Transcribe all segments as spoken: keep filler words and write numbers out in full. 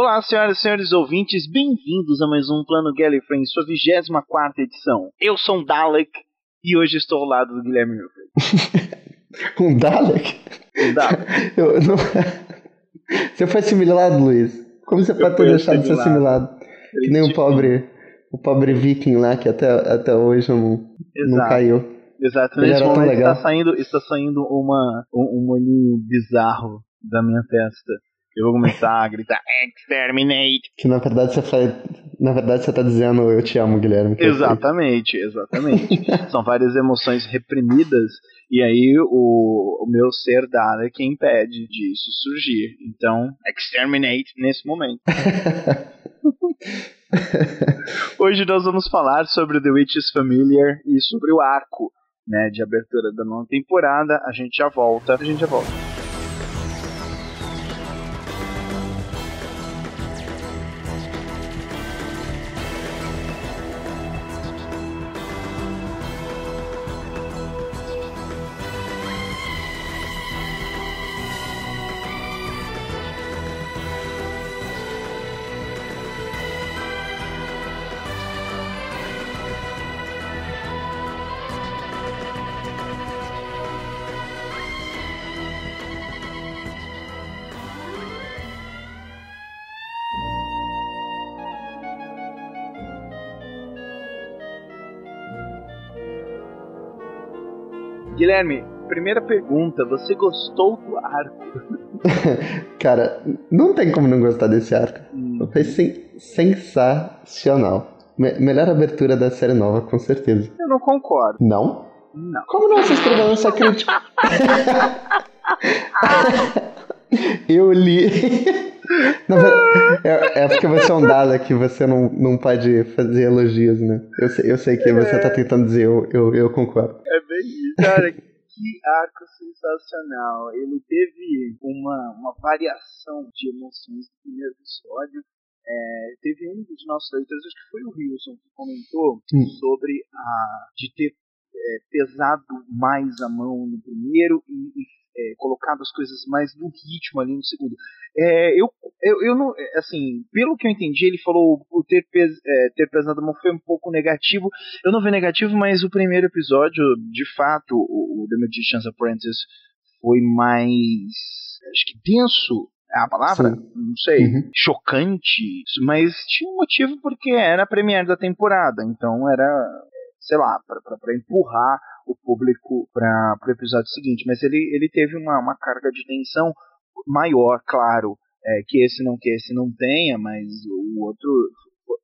Olá, senhoras e senhores ouvintes, bem-vindos a mais um Plano Gallifrey, sua vigésima quarta edição. Eu sou um Dalek e hoje estou ao lado do Guilherme Hilfer. Um Dalek? Um Dalek. Eu, não... Você foi assimilado, Luiz. Como você eu pode ter deixado de ser assimilado? Que nem o pobre, o pobre viking lá que até, até hoje não, não caiu. Exato, nesse momento está saindo, está saindo uma, um, um olhinho bizarro da minha testa. Eu vou começar a gritar, exterminate! Que na verdade você faz, na verdade você tá dizendo, eu te amo, Guilherme. Exatamente, exatamente. São várias emoções reprimidas, e aí o, o meu ser Dalek que impede disso surgir. Então, exterminate nesse momento. Hoje nós vamos falar sobre The Witch's Familiar e sobre o arco, né, de abertura da nona temporada. A gente já volta, a gente já volta. Guilherme, primeira pergunta, você gostou do arco? Cara, não tem como não gostar desse arco. Hum. Foi sen- sensacional. Me- melhor abertura da série nova, com certeza. Eu não concordo. Não? Não. Como não? Vocês provaram essa crítica? Eu li... Não, é, é porque você é um Dalek que você não, não pode fazer elogios, né? Eu sei, eu sei que é. Você tá tentando dizer, eu, eu, eu concordo. É bem isso, cara. Que arco sensacional. Ele teve uma, uma variação de emoções no primeiro episódio. É, teve um dos nossos leitores, acho que foi o Wilson, que comentou hum. sobre a, de ter é, pesado mais a mão no primeiro e, e É, colocado as coisas mais no ritmo ali no segundo. É, eu, eu, eu não, assim, pelo que eu entendi, ele falou o ter, pes, é, ter pesado a mão foi um pouco negativo. Eu não vi negativo, mas o primeiro episódio, de fato, o, o The Magician's Apprentice foi mais, acho que denso. É a palavra? Sim. Não sei. Uhum. Chocante. Mas tinha um motivo porque era a premiere da temporada. Então era, sei lá, pra, pra, pra empurrar o público para o episódio seguinte, mas ele, ele teve uma, uma carga de tensão maior, claro, é, que esse não que esse não tenha, mas o outro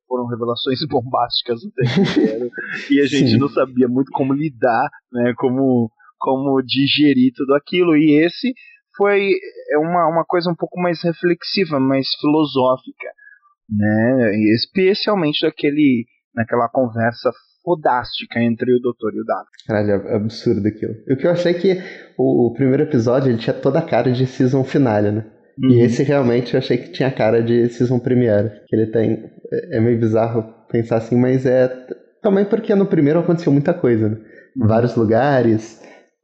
foram revelações bombásticas o tempo inteiro, e a gente Sim. não sabia muito como lidar, né, como, como digerir tudo aquilo, e esse foi uma, uma coisa um pouco mais reflexiva, mais filosófica, né, especialmente daquele, naquela conversa fodástica entre o doutor e o Dalek. Caralho, é absurdo aquilo. O que eu achei que o, o primeiro episódio ele tinha toda a cara de season finale, né? Uhum. E esse realmente eu achei que tinha a cara de season premiere. Que ele tem... É meio bizarro pensar assim, mas é... Também porque no primeiro aconteceu muita coisa, né? Uhum. Vários lugares,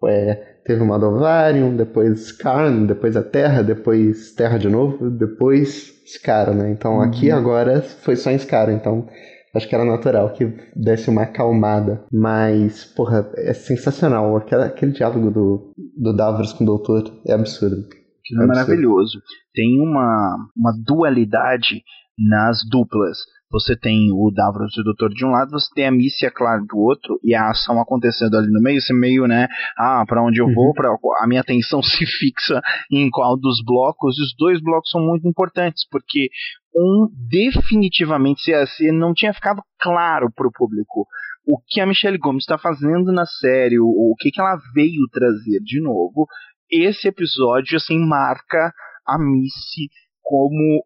é, teve o Madovarium, depois Karn, depois a Terra, depois Terra de novo, depois Skaro, né? Então uhum. aqui agora foi só em Skaro, então... Acho que era natural que desse uma acalmada. Mas, porra, é sensacional. Aquela, aquele diálogo do, do Davros com o doutor é absurdo. Que é maravilhoso. Absurdo. Tem uma, uma dualidade nas duplas. Você tem o Davros e o doutor de um lado, você tem a Missy, é claro, do outro, e a ação acontecendo ali no meio, esse meio, né, ah, pra onde eu vou, uhum. pra, a minha atenção se fixa em qual dos blocos, e os dois blocos são muito importantes, porque um, definitivamente, se, se não tinha ficado claro pro público o que a Michelle Gomez tá fazendo na série, o, o que que ela veio trazer de novo, esse episódio, assim, marca a Missy como...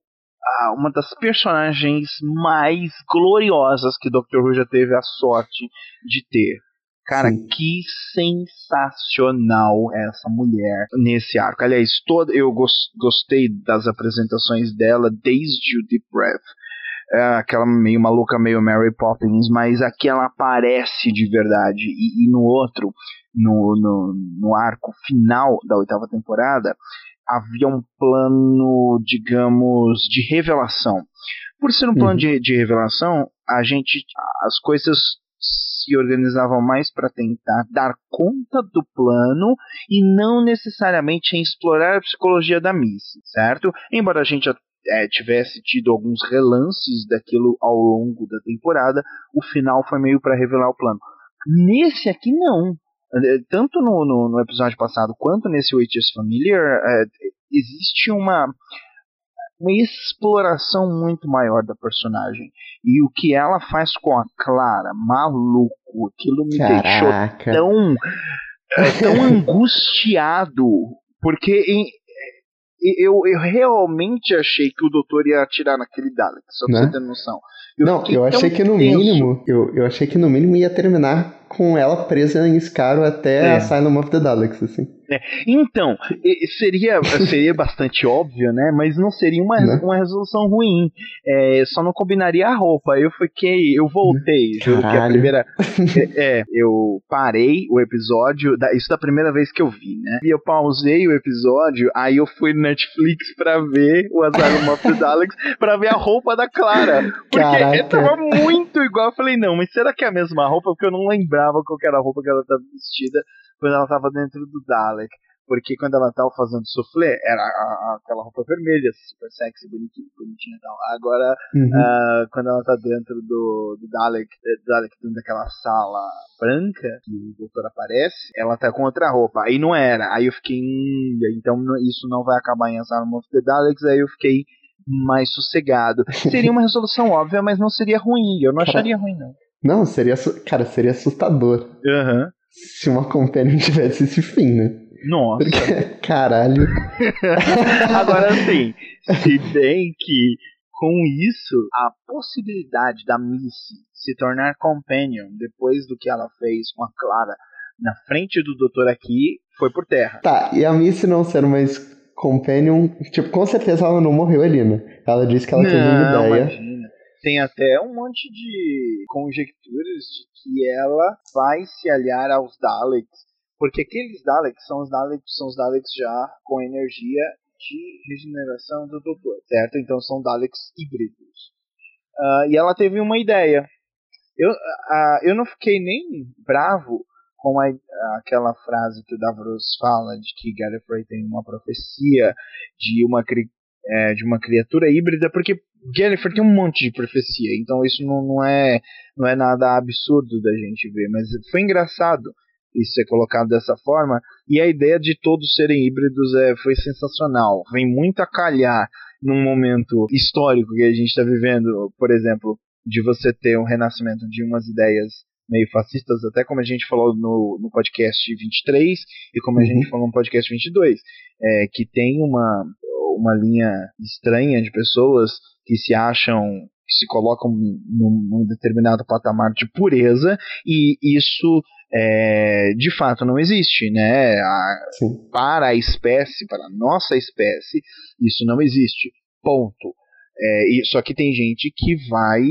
uma das personagens mais gloriosas que Doctor Who já teve a sorte de ter. Cara, Sim. que sensacional essa mulher nesse arco. Aliás, todo, eu gostei das apresentações dela desde o Deep Breath. É, aquela meio maluca, meio Mary Poppins, mas aqui ela aparece de verdade. E, e no outro, no, no, no arco final da oitava temporada... havia um plano, digamos, de revelação. Por ser um plano uhum. de, de revelação, a gente, as coisas se organizavam mais para tentar dar conta do plano e não necessariamente em explorar a psicologia da Missy, certo? Embora a gente já é, tivesse tido alguns relances daquilo ao longo da temporada, o final foi meio para revelar o plano. Nesse aqui não. Tanto no, no, no episódio passado quanto nesse Witch's Familiar, é, existe uma, uma exploração muito maior da personagem. E o que ela faz com a Clara, maluco, aquilo me Caraca. deixou tão, tão angustiado. Porque em, eu, eu realmente achei que o doutor ia atirar naquele Dalek, só pra Né? você ter noção. Eu não, eu achei que no tenso. mínimo, eu, eu achei que no mínimo ia terminar com ela presa em Skaro até é. Asylum of the Daleks, assim. É. Então, seria, seria bastante óbvio, né? Mas não seria uma, não. uma resolução ruim. É, só não combinaria a roupa. Eu fiquei, eu voltei. Juro que a primeira, é, eu parei o episódio, da, isso da primeira vez que eu vi, né? E eu pausei o episódio, aí eu fui no Netflix pra ver o Asylum of the Daleks, pra ver a roupa da Clara. Porque Caraca. tava muito igual. Eu falei, não, mas será que é a mesma roupa? Porque eu não lembrava qual era a roupa que ela tava vestida quando ela tava dentro do Dalek. Porque quando ela tava fazendo soufflé, era aquela roupa vermelha, super sexy, bonitinha, bonitinha e tal. Agora, uhum. uh, quando ela tá dentro do, do Dalek, do Dalek, dentro daquela sala branca, que o doutor aparece, ela tá com outra roupa. Aí não era. Aí eu fiquei, hum, então isso não vai acabar em Asylum of the Daleks. Aí eu fiquei mais sossegado. Seria uma resolução óbvia, mas não seria ruim. Eu não cara, acharia ruim, não. Não, seria, cara, seria assustador. Aham. Uhum. Se uma companion tivesse esse fim, né? Nossa. Porque, caralho. Agora, assim, se bem que com isso, a possibilidade da Missy se tornar companion depois do que ela fez com a Clara na frente do doutor aqui, foi por terra. Tá, e a Missy não ser mais companion, tipo, com certeza ela não morreu ali, né? Ela disse que ela teve uma ideia. Imagina. Tem até um monte de conjecturas de que ela vai se aliar aos Daleks, porque aqueles Daleks são os Daleks, são os Daleks já com energia de regeneração do doutor, certo? Então são Daleks híbridos. Uh, e ela teve uma ideia. Eu, uh, eu não fiquei nem bravo com a, aquela frase que o Davros fala de que Gallifrey tem uma profecia de uma, cri, é, de uma criatura híbrida, porque Gallifrey tem um monte de profecia, então isso não, não, é, não é nada absurdo da gente ver, mas foi engraçado isso ser colocado dessa forma, e a ideia de todos serem híbridos é, foi sensacional, vem muito a calhar num momento histórico que a gente está vivendo, por exemplo, de você ter um renascimento de umas ideias meio fascistas, até como a gente falou no, no podcast vinte e três e como a uhum. gente falou no podcast vinte e dois, é, que tem uma, uma linha estranha de pessoas que se acham, que se colocam num, num determinado patamar de pureza, e isso é, de fato não existe, né? A, para a espécie, para a nossa espécie, isso não existe, ponto. É, e, só que tem gente que vai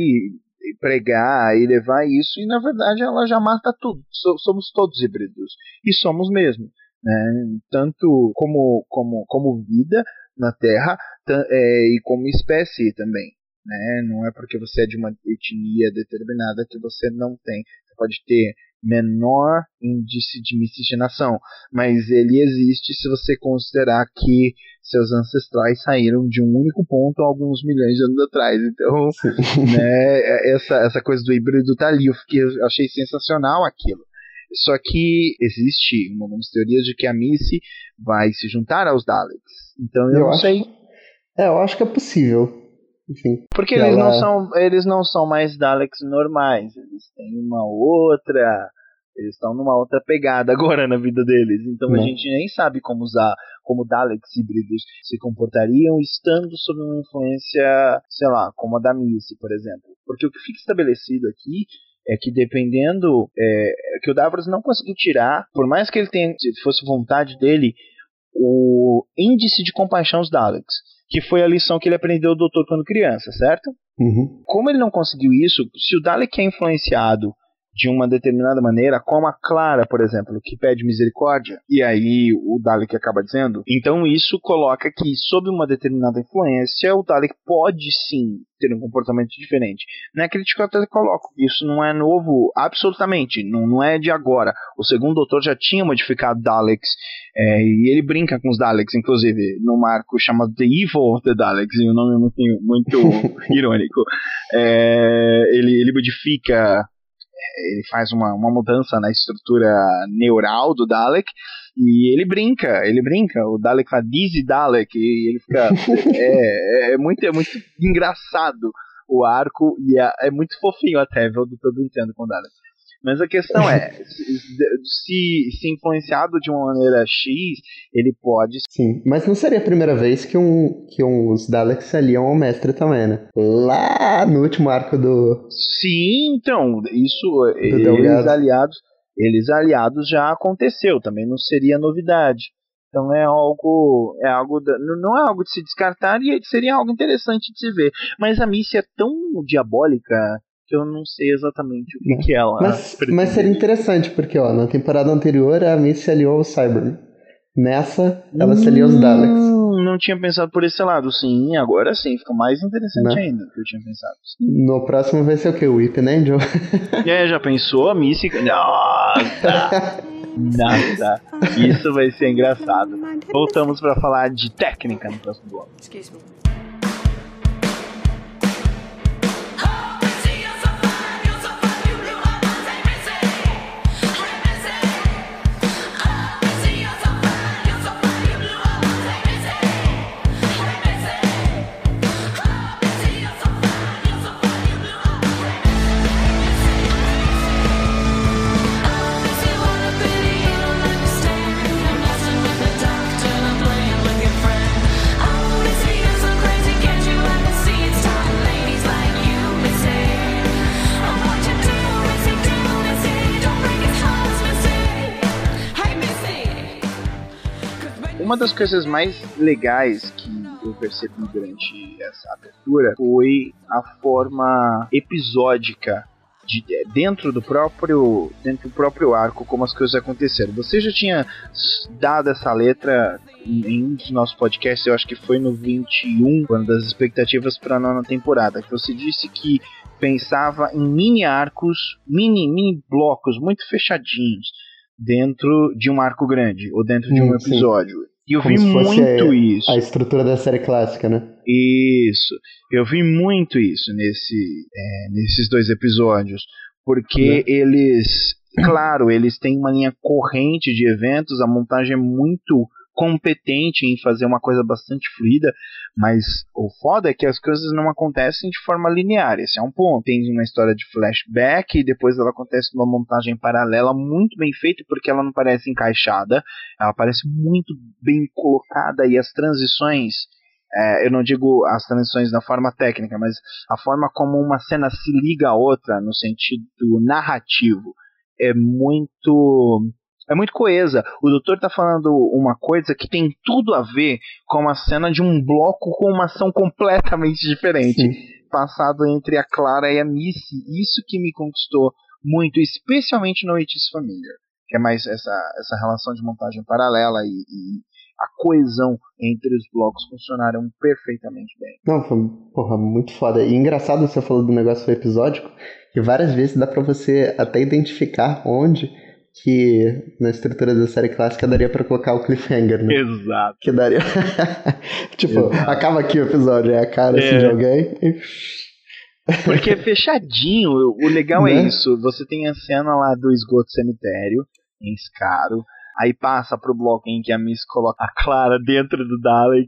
pregar e levar isso, e na verdade ela já mata tudo, so, somos todos híbridos, e somos mesmo, né? Tanto como, como, como vida na Terra, t- é, e como espécie também, né? Não é porque você é de uma etnia determinada que você não tem. Você pode ter menor índice de miscigenação, mas ele existe se você considerar que seus ancestrais saíram de um único ponto há alguns milhões de anos atrás. Então, né, essa, essa coisa do híbrido tá ali. Eu fiquei, achei sensacional aquilo. Só que existe algumas teorias de que a Missy vai se juntar aos Daleks. Então eu, eu não acho, sei. É, eu acho que é possível. Enfim, porque eles, ela... não são, eles não são mais Daleks normais, eles têm uma outra, eles estão numa outra pegada agora na vida deles, então não. a gente nem sabe como usar, como Daleks híbridos se comportariam estando sob uma influência, sei lá, como a da Missy, por exemplo, porque o que fica estabelecido aqui é que dependendo, é, que o Davros não conseguiu tirar, por mais que ele tenha, se fosse vontade dele, o índice de compaixão dos Daleks, que foi a lição que ele aprendeu do doutor quando criança, certo? Uhum. Como ele não conseguiu isso, se o Dalek é influenciado de uma determinada maneira, como a Clara, por exemplo, que pede misericórdia, e aí o Dalek acaba dizendo. Então isso coloca que, sob uma determinada influência, o Dalek pode sim ter um comportamento diferente. Na crítica eu até coloco, isso não é novo absolutamente, não, não é de agora. O segundo doutor já tinha modificado Daleks, é, e ele brinca com os Daleks, inclusive, num arco chamado The Evil of the Daleks, e o nome é muito, muito irônico. É, ele, ele modifica... Ele faz uma, uma mudança na estrutura neural do Dalek e ele brinca, ele brinca. O Dalek fala Dizzy Dalek e ele fica... é, é, muito, é muito engraçado o arco e é, é muito fofinho até, viu, do todo entendo com o Dalek. Mas a questão é, se, se influenciado de uma maneira X, ele pode... Sim, mas não seria a primeira vez que, um, que um, os Daleks se aliam ao mestre também, né? Lá no último arco do... Sim, então, isso, eles aliados, eles aliados já aconteceu, também não seria novidade. Então é algo, é algo não é algo de se descartar e seria algo interessante de se ver. Mas a Missy é tão diabólica... que eu não sei exatamente o que, que ela... Mas, mas seria interessante, porque ó, na temporada anterior a Missy se aliou ao Cyberman. Nessa, ela se aliou aos Daleks. Não tinha pensado por esse lado, sim. Agora sim, fica mais interessante não. ainda do que eu tinha pensado. Sim. No próximo vai ser o quê? O Whip, né, Joe? É, já pensou? A Missy... Nossa! Nossa! Isso vai ser engraçado. Voltamos pra falar de técnica no próximo bloco. Excuse me. Uma das coisas mais legais que eu percebi durante essa abertura foi a forma episódica de, dentro, do próprio, dentro do próprio arco, como as coisas aconteceram. Você já tinha dado essa letra em um dos nossos podcasts, eu acho que foi no vinte e um, uma das expectativas para a nona temporada, que você disse que pensava em mini arcos, mini, mini blocos muito fechadinhos dentro de um arco grande, ou dentro de hum, um episódio. Sim. E eu Como vi se fosse muito a, isso. A estrutura da série clássica, né? Isso. Eu vi muito isso nesse, é, nesses dois episódios. Porque é. eles, claro, eles têm uma linha corrente de eventos, a montagem é muito competente em fazer uma coisa bastante fluida, mas o foda é que as coisas não acontecem de forma linear, esse é um ponto. Tem uma história de flashback e depois ela acontece numa montagem paralela muito bem feita, porque ela não parece encaixada, ela parece muito bem colocada, e as transições, é, eu não digo as transições na forma técnica, mas a forma como uma cena se liga a outra no sentido narrativo é muito... É muito coesa. O doutor tá falando uma coisa que tem tudo a ver com uma cena de um bloco com uma ação completamente diferente. Sim. Passado entre a Clara e a Missy. Isso que me conquistou muito, especialmente no Witch's Familiar, que é mais essa, essa relação de montagem paralela e, e a coesão entre os blocos funcionaram perfeitamente bem. Não, foi porra, muito foda. E engraçado você falou do negócio episódico, que várias vezes dá pra você até identificar onde... que na estrutura da série clássica daria pra colocar o cliffhanger, né? Exato. Que daria... tipo, exato. Acaba aqui o episódio, é a cara é. assim, de alguém. Porque é fechadinho, o legal né? é isso. Você tem a cena lá do esgoto cemitério, em Skaro, aí passa pro bloco em que a Miss coloca a Clara dentro do Dalek,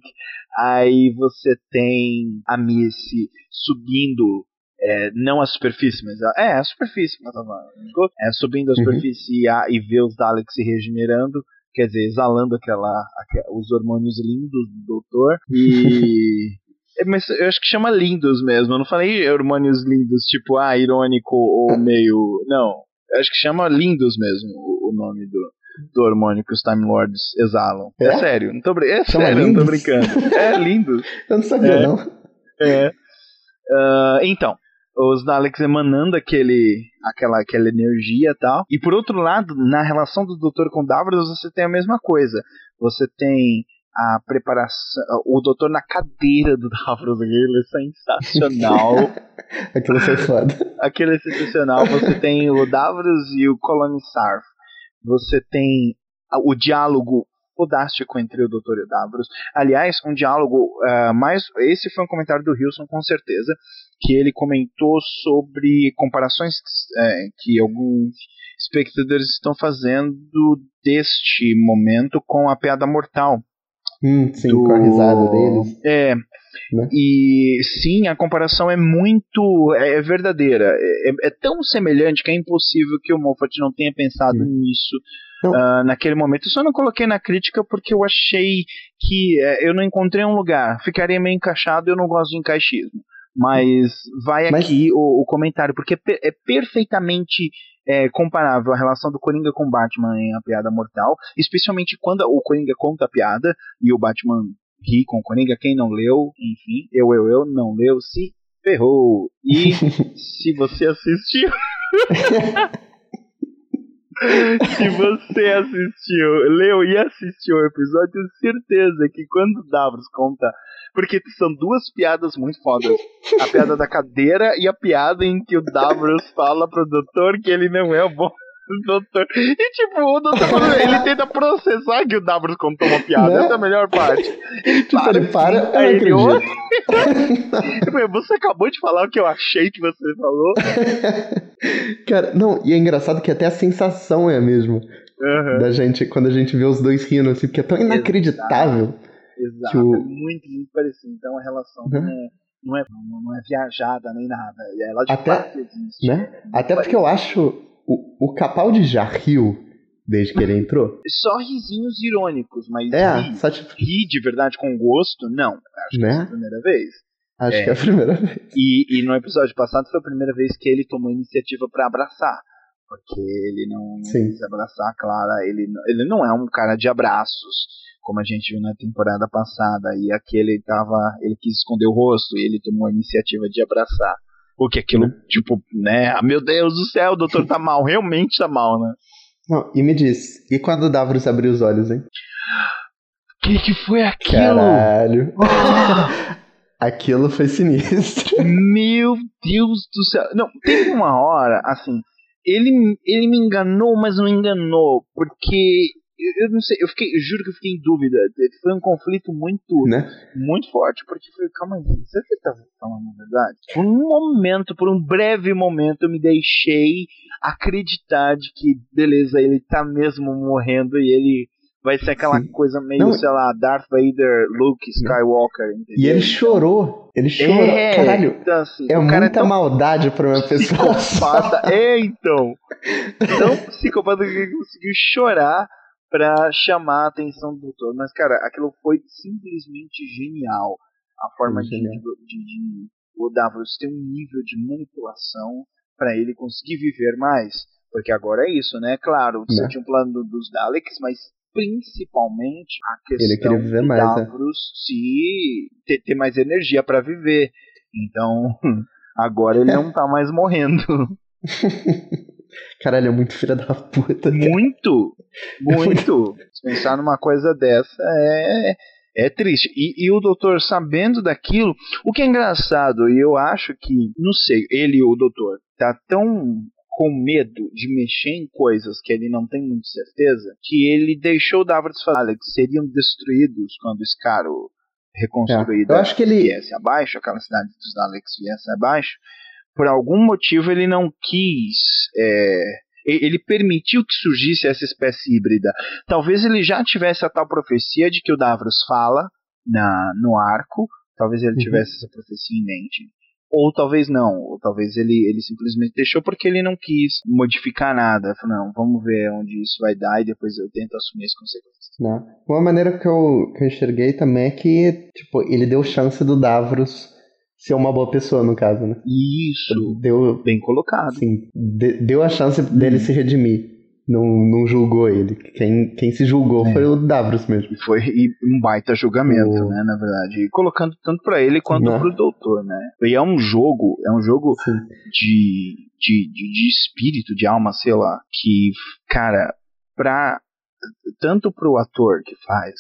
aí você tem a Missy subindo... É, não a superfície, mas a, é a superfície, mas ela, é, subindo a superfície uhum. e, e ver os Daleks se regenerando, quer dizer, exalando aquela, aquela, os hormônios lindos do doutor. E mas eu acho que chama lindos mesmo. Eu não falei hormônios lindos, tipo ah, irônico ou meio não. Eu acho que chama lindos mesmo o, o nome do, do hormônio que os Time Lords exalam. É, é sério, não tô, br- é sério, lindos? Não tô brincando. É lindos. Eu não sabia é, não. É. Uh, então. os Daleks emanando aquele, aquela, aquela energia e tal. E por outro lado, na relação do Doutor com Davros, você tem a mesma coisa. Você tem a preparação, o Doutor na cadeira do Davros, ele é sensacional. Aquilo foi foda. Aquilo é sensacional. Você tem o Davros e o Colony Sarf. Você tem o diálogo fodástico entre o Doutor e o Davros. Aliás, um diálogo uh, mais... Esse foi um comentário do Wilson, com certeza, que ele comentou sobre comparações é, que alguns espectadores estão fazendo deste momento com A Piada Mortal. Hum, sim, do... com a risada deles. É, né? E sim, a comparação é muito... é, é verdadeira. É, é tão semelhante que é impossível que o Moffat não tenha pensado hum. nisso. Então, uh, naquele momento. Eu só não coloquei na crítica porque eu achei que é, eu não encontrei um lugar. Ficaria meio encaixado, eu não gosto de encaixismo. Mas vai mas... aqui o, o comentário, porque é, per- é perfeitamente é, comparável a relação do Coringa com o Batman em A Piada Mortal, especialmente quando o Coringa conta a piada e o Batman ri com o Coringa. Quem não leu, enfim, eu, eu, eu, não leu, se ferrou. E se você assistiu... Se você assistiu, leu e assistiu o episódio, tenho certeza que quando o Davros conta... Porque são duas piadas muito fodas. A piada da cadeira e a piada em que o Davros fala pro doutor que ele não é o bom doutor. E tipo, o doutor, ele tenta processar que o Davros contou uma piada. Não. Essa é a melhor parte. Ele tipo, para, ele para, eu aí ele olha... Você acabou de falar o que eu achei que você falou. Cara, não, e é engraçado que até a sensação é a mesma. Uhum. Da gente, quando a gente vê os dois rindo, assim, porque é tão inacreditável. Exato. Exato, o... é muito, muito parecido. Então a relação uhum. não, é, não, é, não é viajada nem nada. Ela de até, fato existe. Né? É até parecido. Porque eu acho o, o Capaldi já riu desde que ele entrou. Só risinhos irônicos, mas é, ri, só tipo... ri de verdade com gosto, não. Acho né? que é a primeira vez. Acho é. que é a primeira vez. E, e no episódio passado foi a primeira vez que ele tomou iniciativa pra abraçar. Porque ele não quis abraçar a Clara, ele, ele não é um cara de abraços, como a gente viu na temporada passada. E aquele tava, ele quis esconder o rosto e ele tomou a iniciativa de abraçar. O que aquilo, é. tipo, né? Ah, meu Deus do céu, o doutor tá mal, realmente tá mal, né? Não, e me diz, e quando o Davros abriu os olhos, hein? O que, que foi aquilo? Caralho. Aquilo foi sinistro. Meu Deus do céu. Não, teve uma hora, assim... Ele, ele me enganou, mas não enganou, porque, eu, eu não sei, eu, fiquei, eu juro que eu fiquei em dúvida, foi um conflito muito, né? muito forte, porque eu falei, calma aí, será que ele tá falando a verdade? Por um momento, por um breve momento, eu me deixei acreditar de que, beleza, ele tá mesmo morrendo e ele vai ser aquela Sim. coisa meio, não, sei lá, Darth Vader, Luke Skywalker, entendeu? E ele chorou. Ele chorou, é, caralho, então, assim, é muita é tão maldade pra uma pessoa. Psicopata, é então. Tão psicopata que ele conseguiu chorar pra chamar a atenção do doutor. Mas, cara, aquilo foi simplesmente genial. A forma de, de, de o Davros ter um nível de manipulação pra ele conseguir viver mais. Porque agora é isso, né? Claro, você é. tinha um plano do, dos Daleks, mas... principalmente a questão de Davros se ter, ter mais energia pra viver. Então, agora ele é. não tá mais morrendo. Caralho, é muito filho da puta. Cara. Muito, muito. Se pensar numa coisa dessa é, é triste. E, e o doutor sabendo daquilo, o que é engraçado, e eu acho que, não sei, ele, o doutor, tá tão... com medo de mexer em coisas que ele não tem muita certeza, que ele deixou Davros falar que seriam destruídos quando o Skaro reconstruído é, ele... viesse abaixo, aquela cidade dos Daleks viesse abaixo. Por algum motivo ele não quis... É... Ele permitiu que surgisse essa espécie híbrida. Talvez ele já tivesse a tal profecia de que o Davros fala na... no arco, talvez ele uhum. tivesse essa profecia em mente. Ou talvez não, ou talvez ele, ele simplesmente deixou porque ele não quis modificar nada. Falou, não, vamos ver onde isso vai dar e depois eu tento assumir as consequências. Não. Uma maneira que eu, que eu enxerguei também é que, tipo, ele deu chance do Davros ser uma boa pessoa, no caso, né? Isso, deu, bem colocado. Sim, de, deu a chance dele hum. se redimir. não, não julgou ele. Quem, quem se julgou é. foi o Davros mesmo. Foi um baita julgamento, o... né, na verdade. E colocando tanto pra ele quanto não. pro doutor, né. E é um jogo, é um jogo de, de, de, de espírito, de alma, sei lá, que, cara, pra, tanto pro ator que faz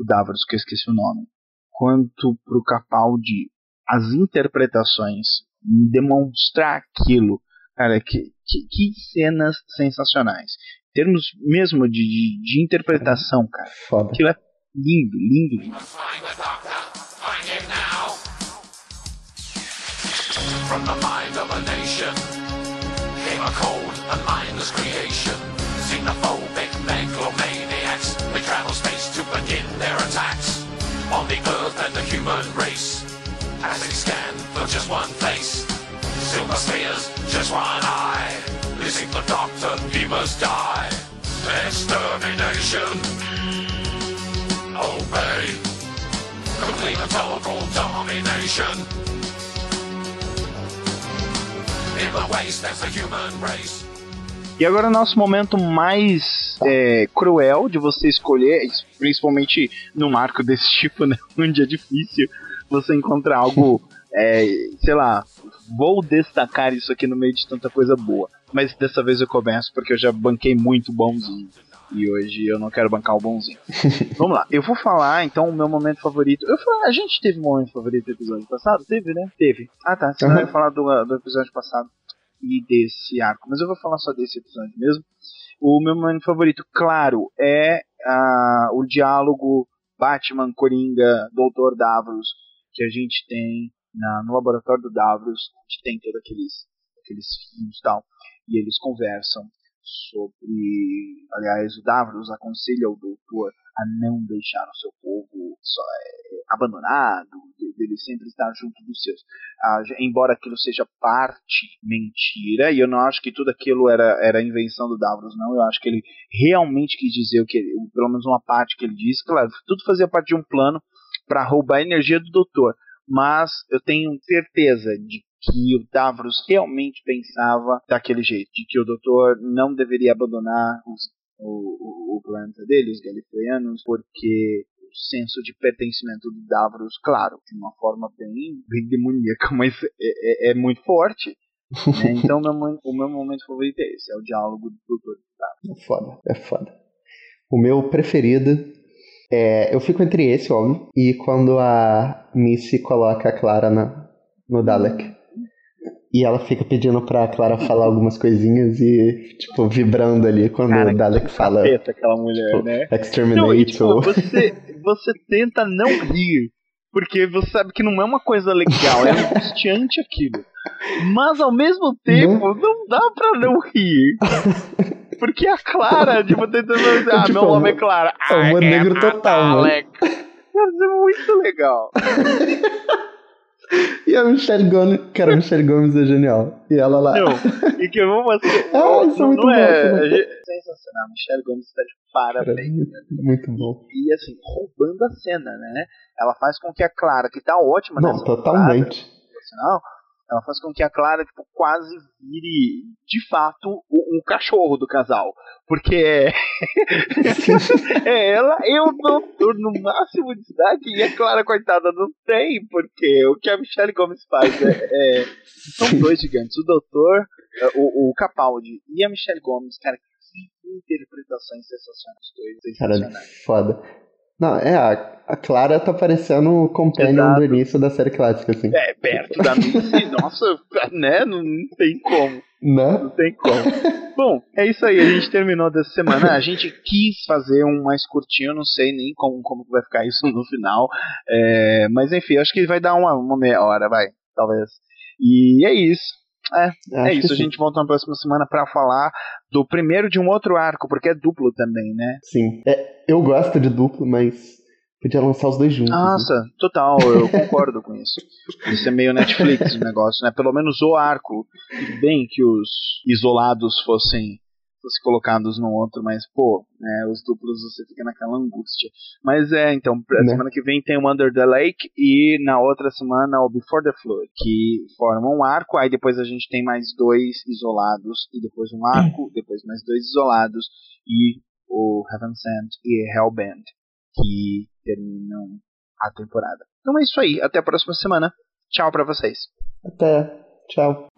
o Davros, que eu esqueci o nome, quanto pro Capaldi, as interpretações, demonstrar aquilo, cara, que, que, que cenas sensacionais. Em termos mesmo de, de, de interpretação, cara, foda. Aquilo é lindo, lindo, lindo. On the earth and the human race, as they stand for just one face, silver spheres, just one eye. Listen to the doctor, he must die. Extermination. Obey. Complete and total domination. In the waste, that's the human race. E agora o nosso momento mais é, cruel de você escolher, principalmente num marco desse tipo, né, onde é difícil você encontrar algo, é, sei lá, vou destacar isso aqui no meio de tanta coisa boa. Mas dessa vez eu começo porque eu já banquei muito bonzinho. E hoje eu não quero bancar o bonzinho. Vamos lá, eu vou falar então o meu momento favorito. Eu falei, a gente teve um momento favorito do episódio passado? Teve, né? Teve. Ah tá, senão uhum. eu ia falar do, do episódio passado. E desse arco, mas eu vou falar só desse episódio mesmo. O meu momento favorito, claro, é uh, o diálogo Batman, Coringa, doutor Davros, que a gente tem na, no laboratório do Davros, a gente tem todos aqueles, aqueles filmes e tal, e eles conversam sobre, aliás, o Davros aconselha o doutor a não deixar o seu povo só, é, abandonado, dele sempre estar junto dos seus. Ah, embora aquilo seja parte mentira, e eu não acho que tudo aquilo era, era invenção do Davros, não. Eu acho que ele realmente quis dizer, o que ele, pelo menos uma parte que ele disse, claro, tudo fazia parte de um plano para roubar a energia do doutor, mas eu tenho certeza de que o Davros realmente pensava daquele jeito, de que o doutor não deveria abandonar os, o, o, o planeta dele, os galifreanos, porque o senso de pertencimento do Davros, claro, de uma forma bem, bem demoníaca, mas é, é, é muito forte. Né? Então meu, o meu momento favorito é esse, é o diálogo do doutor Davros. É foda, é foda. O meu preferido... É, eu fico entre esse, óbvio, e quando a Missy coloca a Clara na, no Dalek. E ela fica pedindo pra Clara falar algumas coisinhas e, tipo, vibrando ali quando cara, o Dalek fala. Capeta, aquela mulher, tipo, né? Exterminate. Não, e, tipo, ou... você, você tenta não rir, porque você sabe que não é uma coisa legal, é angustiante aquilo. Mas, ao mesmo tempo, não, não dá pra não rir. Porque a Clara, tipo, tentando dizer, ah, tipo, meu nome é Clara. É um negro total, Dalek. Mas é muito legal. E a Michelle Gomez, cara, a Michelle Gomez é genial. E ela lá. Não, e que eu vou mostrar. Ah, isso é muito bom. É... Sensacional, a Michelle Gomez está de parabéns. Né? Muito bom. E assim, roubando a cena, né? Ela faz com que a Clara, que tá ótima nessa. Não, totalmente. Clara, ela faz com que a Clara, tipo, quase vire, de fato, o, o cachorro do casal. Porque é, é ela e o doutor no máximo de idade. E a Clara, coitada, não tem. Porque o que a Michelle Gomez faz é, é, são dois gigantes. O doutor, o, o Capaldi e a Michelle Gomez. Cara, que interpretações sensacionais. Dois cara, foda. Não, é, a, a Clara tá parecendo o companion do início da série clássica, assim. É, perto da Missy, nossa, né, não, não tem como. Não? Não tem como. Bom, é isso aí, a gente terminou dessa semana, a gente quis fazer um mais curtinho, não sei nem como, como vai ficar isso no final, é, mas enfim, acho que vai dar uma, uma meia hora, vai, talvez. E é isso. É, acho é isso, a gente volta na próxima semana pra falar do primeiro de um outro arco, porque é duplo também, né? Sim, é, eu gosto de duplo, mas podia lançar os dois juntos. Nossa, né? Total, eu concordo com isso. Isso é meio Netflix o negócio, né? Pelo menos o arco, bem que os isolados fossem fossem colocados no outro, mas pô, né, os duplos você fica naquela angústia. Mas é, então, né? Semana que vem tem o Under the Lake e na outra semana o Before the Flood, que forma um arco, aí depois a gente tem mais dois isolados, e depois um arco, hum. depois mais dois isolados, e o Heaven Sent e Hellbent, que terminam a temporada. Então é isso aí, até a próxima semana. Tchau pra vocês. Até, tchau.